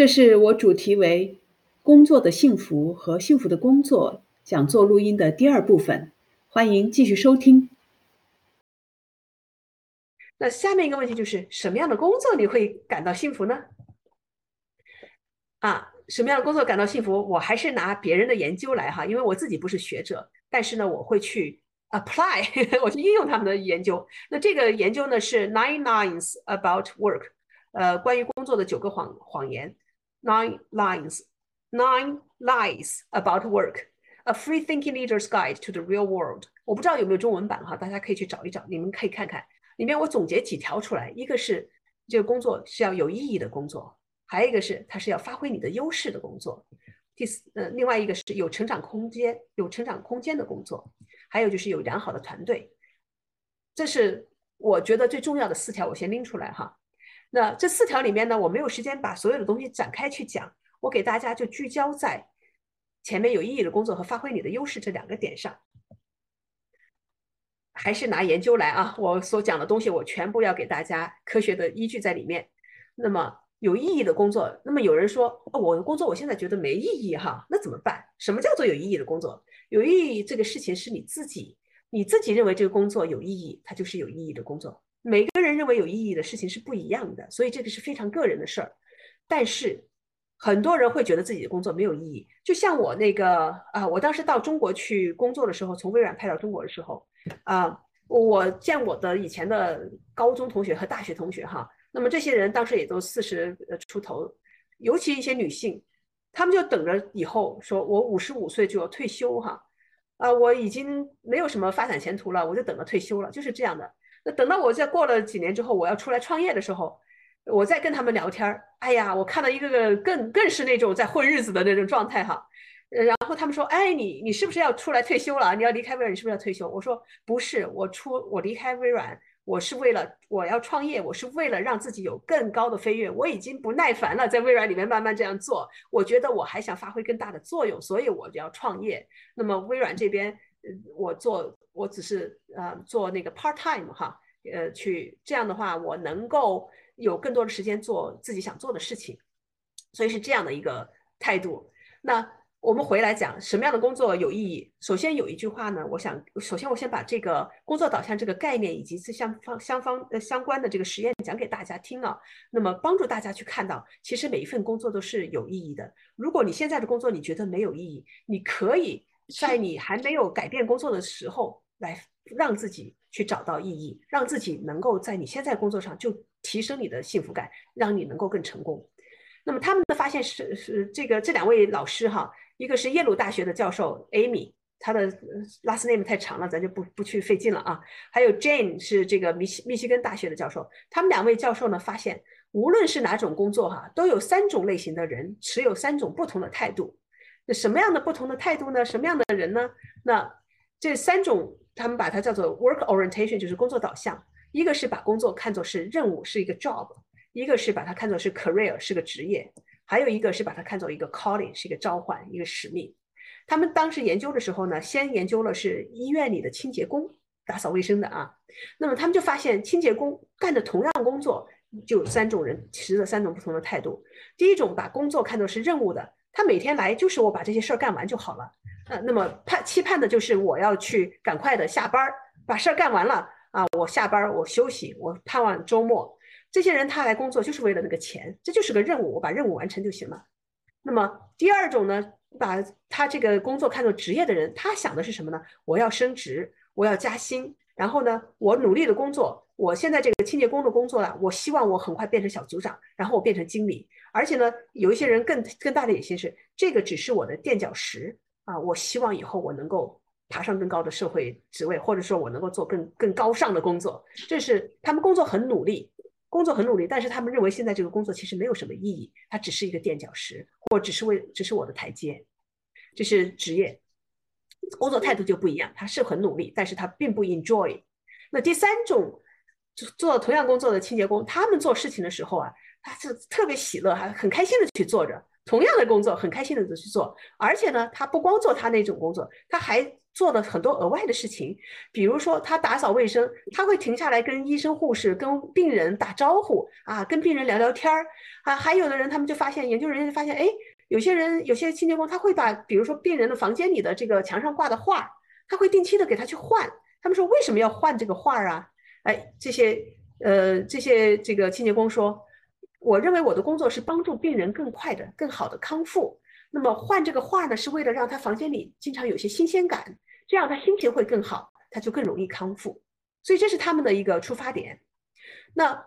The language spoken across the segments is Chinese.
这是我主题为工作的幸福和幸福的工作讲座录音的第二部分，欢迎继续收听。那下面一个问题就是什么样的工作你会感到幸福呢？什么样的工作感到幸福？我还是拿别人的研究来哈，因为我自己不是学者，但是呢我会去 apply 我去应用他们的研究。那这个研究呢是 Nine Lines about Work， 关于工作的9个 谎言 Nine Lies about Work A Free Thinking Leader's Guide to the Real World。 我不知道有没有中文版哈，大家可以去找一找，你们可以看看里面我总结几条出来。一个是这个工作是要有意义的工作，还有一个是它是要发挥你的优势的工作，另外一个是有成长空间的工作，还有就是有良好的团队。这是我觉得最重要的4条，我先拎出来哈。那这4条里面呢，我没有时间把所有的东西展开去讲，我给大家就聚焦在前面有意义的工作和发挥你的优势这2个点上。还是拿研究来啊，我所讲的东西我全部要给大家科学的依据在里面。那么有意义的工作，那么有人说，我的工作我现在觉得没意义哈，那怎么办？什么叫做有意义的工作？有意义这个事情是你自己认为这个工作有意义，它就是有意义的工作。每个人认为有意义的事情是不一样的，所以这个是非常个人的事儿。但是很多人会觉得自己的工作没有意义，就像我我当时到中国去工作的时候，从微软派到中国的时候我见我的以前的高中同学和大学同学哈，那么这些人当时也都40出头，尤其一些女性，她们就等着以后说我55岁就要退休哈，我已经没有什么发展前途了，我就等着退休了，就是这样的。那等到我再过了几年之后，我要出来创业的时候，我再跟他们聊天，哎呀，我看到一个更是那种在混日子的那种状态哈。然后他们说，哎，你是不是要出来退休了？你要离开微软，你是不是要退休？我说不是，我离开微软，我是为了我要创业，我是为了让自己有更高的飞跃。我已经不耐烦了，在微软里面慢慢这样做，我觉得我还想发挥更大的作用，所以我就要创业。那么微软这边，我只是做那个 part time 哈，去这样的话，我能够有更多的时间做自己想做的事情，所以是这样的一个态度。那我们回来讲什么样的工作有意义。首先有一句话呢，我先把这个工作导向这个概念以及相关的这个实验讲给大家听啊，那么帮助大家去看到其实每一份工作都是有意义的。如果你现在的工作你觉得没有意义，你可以在你还没有改变工作的时候来让自己去找到意义，让自己能够在你现在工作上就提升你的幸福感，让你能够更成功。那么他们的发现是这2位老师哈，一个是耶鲁大学的教授 Amy， 她的 last name 太长了，咱就不去费劲了啊。还有 Jane 是这个密西根大学的教授。他们2位教授呢发现，无论是哪种工作哈，都有3种类型的人持有3种不同的态度。那什么样的不同的态度呢？什么样的人呢？那这3种他们把它叫做 work orientation， 就是工作导向。一个是把工作看作是任务，是一个 job； 一个是把它看作是 career， 是个职业。还有一个是把它看作一个 calling， 是一个召唤，一个使命。他们当时研究的时候呢，先研究了是医院里的清洁工，打扫卫生的啊。那么他们就发现，清洁工干着同样工作，就有3种人持着3种不同的态度。第一种把工作看作是任务的，他每天来就是我把这些事儿干完就好了，那么期盼的就是我要去赶快的下班把事儿干完了啊，我下班我休息，我盼望周末。这些人他来工作就是为了那个钱，这就是个任务，我把任务完成就行了。那么第二种呢，把他这个工作看作职业的人，他想的是什么呢？我要升职，我要加薪，然后呢我努力的工作，我现在这个清洁工的工作呢，我希望我很快变成小组长，然后我变成经理。而且呢有一些人更大的野心是，这个只是我的垫脚石啊，我希望以后我能够爬上更高的社会职位，或者说我能够做更高尚的工作。这是他们工作很努力，但是他们认为现在这个工作其实没有什么意义，它只是一个垫脚石，或只是我的台阶。这是职业工作态度就不一样，他是很努力，但是他并不 enjoy。 那第3种做同样工作的清洁工，他们做事情的时候啊，他是特别喜乐，还很开心的去做着同样的工作，很开心的去做。而且呢他不光做他那种工作，他还做了很多额外的事情，比如说他打扫卫生，他会停下来跟医生护士跟病人打招呼啊，跟病人聊聊天啊。还有的人他们就发现，研究人员就发现，哎，有些清洁工他会把比如说病人的房间里的这个墙上挂的画，他会定期的给他去换。他们说为什么要换这个画啊？哎，这些这个清洁工说，我认为我的工作是帮助病人更快的更好的康复，那么换这个画呢是为了让他房间里经常有些新鲜感，这样他心情会更好，他就更容易康复。所以这是他们的一个出发点。那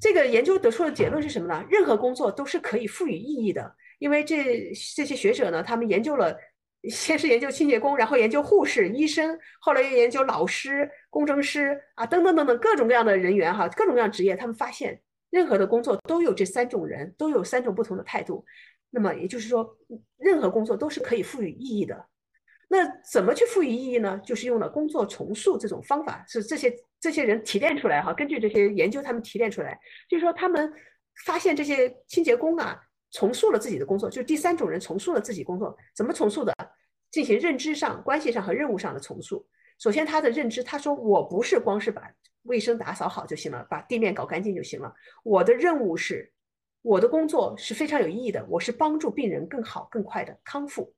这个研究得出的结论是什么呢？任何工作都是可以赋予意义的，因为这些学者呢，他们研究了，先是研究清洁工，然后研究护士、医生，后来又研究老师、工程师啊，等等等等各种各样的人员哈，各种各样职业，他们发现任何的工作都有这三种人，都有三种不同的态度。那么也就是说，任何工作都是可以赋予意义的。那怎么去赋予意义呢？就是用了工作重塑这种方法，是这些人提炼出来哈，根据这些研究他们提炼出来，就是说他们发现这些清洁工啊重塑了自己的工作，就是第三种人重塑了自己工作。怎么重塑的？进行认知上、关系上和任务上的重塑。首先他的认知，他说我不是光是把卫生打扫好就行了，把地面搞干净就行了，我的任务是，我的工作是非常有意义的，我是帮助病人更好更快的康复。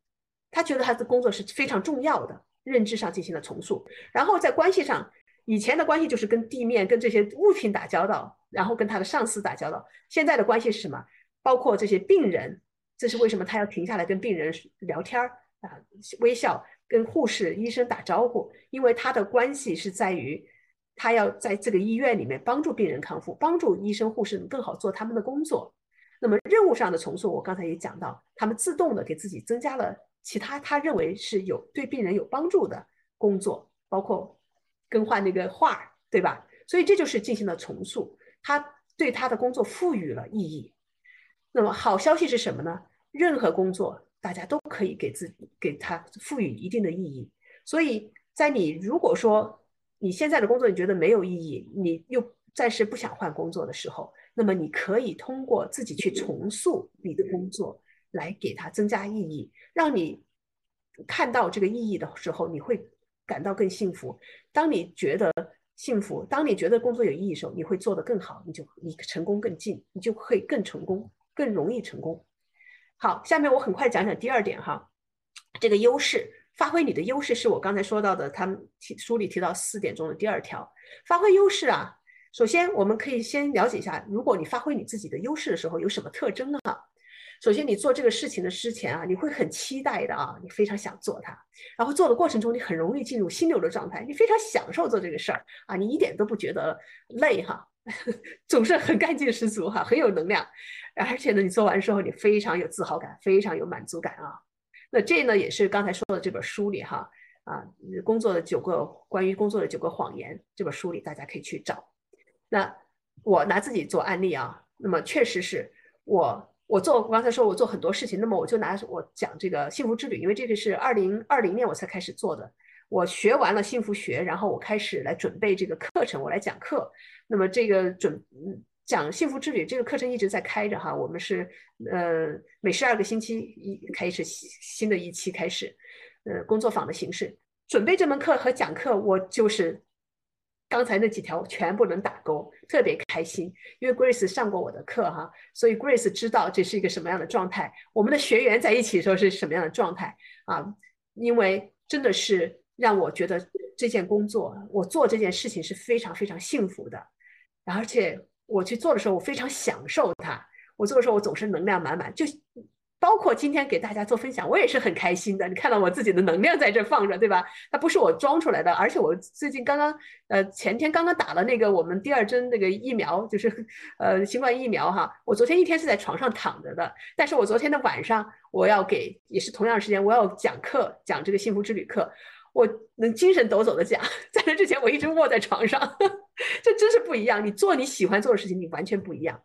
他觉得他的工作是非常重要的，认知上进行了重塑。然后在关系上，以前的关系就是跟地面、跟这些物品打交道，然后跟他的上司打交道。现在的关系是什么？包括这些病人，这是为什么他要停下来跟病人聊天啊，微笑，跟护士、医生打招呼，因为他的关系是在于他要在这个医院里面帮助病人康复，帮助医生护士更好做他们的工作。那么任务上的重塑，我刚才也讲到，他们自动的给自己增加了其他他认为是有对病人有帮助的工作，包括更换那个画，对吧？所以这就是进行了重塑，他对他的工作赋予了意义。那么好消息是什么呢？任何工作大家都可以给他赋予一定的意义。所以在你如果说你现在的工作你觉得没有意义，你又暂时不想换工作的时候，那么你可以通过自己去重塑你的工作来给它增加意义，让你看到这个意义的时候，你会感到更幸福。当你觉得幸福，当你觉得工作有意义的时候，你会做得更好，你成功更近，你就会更成功，更容易成功。好，下面我很快讲讲第二点哈，这个优势。发挥你的优势是我刚才说到的，他们书里提到4点中的第2条。发挥优势啊，首先我们可以先了解一下，如果你发挥你自己的优势的时候有什么特征啊。首先你做这个事情的之前啊，你会很期待的啊，你非常想做它，然后做的过程中你很容易进入心流的状态，你非常享受做这个事儿啊，你一点都不觉得累哈，总是很干劲十足哈，很有能量，而且呢你做完之后你非常有自豪感，非常有满足感啊。那这呢也是刚才说的这本书里哈，啊，关于工作的9个谎言这本书里大家可以去找。那我拿自己做案例啊，那么确实是我刚才说我做很多事情，那么我就拿我讲这个幸福之旅，因为这个是2020年我才开始做的。我学完了幸福学，然后我开始来准备这个课程，我来讲课。那么这个讲幸福之旅这个课程一直在开着哈，我们是每12个星期开始新的一期开始，工作坊的形式。准备这门课和讲课，我就是刚才那几条全部能打勾，特别开心，因为 Grace 上过我的课哈，所以 Grace 知道这是一个什么样的状态，我们的学员在一起说是什么样的状态啊，因为真的是让我觉得这件工作，我做这件事情是非常非常幸福的，而且我去做的时候我非常享受它，我做的时候我总是能量满满，就包括今天给大家做分享我也是很开心的，你看到我自己的能量在这放着，对吧？它不是我装出来的。而且我最近前天刚刚打了那个我们第2针那个疫苗，就是新冠疫苗哈，我昨天一天是在床上躺着的，但是我昨天的晚上我要也是同样的时间我要讲课，讲这个幸福之旅课，我能精神抖擞的讲，在那之前我一直卧在床上，这真是不一样。你做你喜欢做的事情，你完全不一样。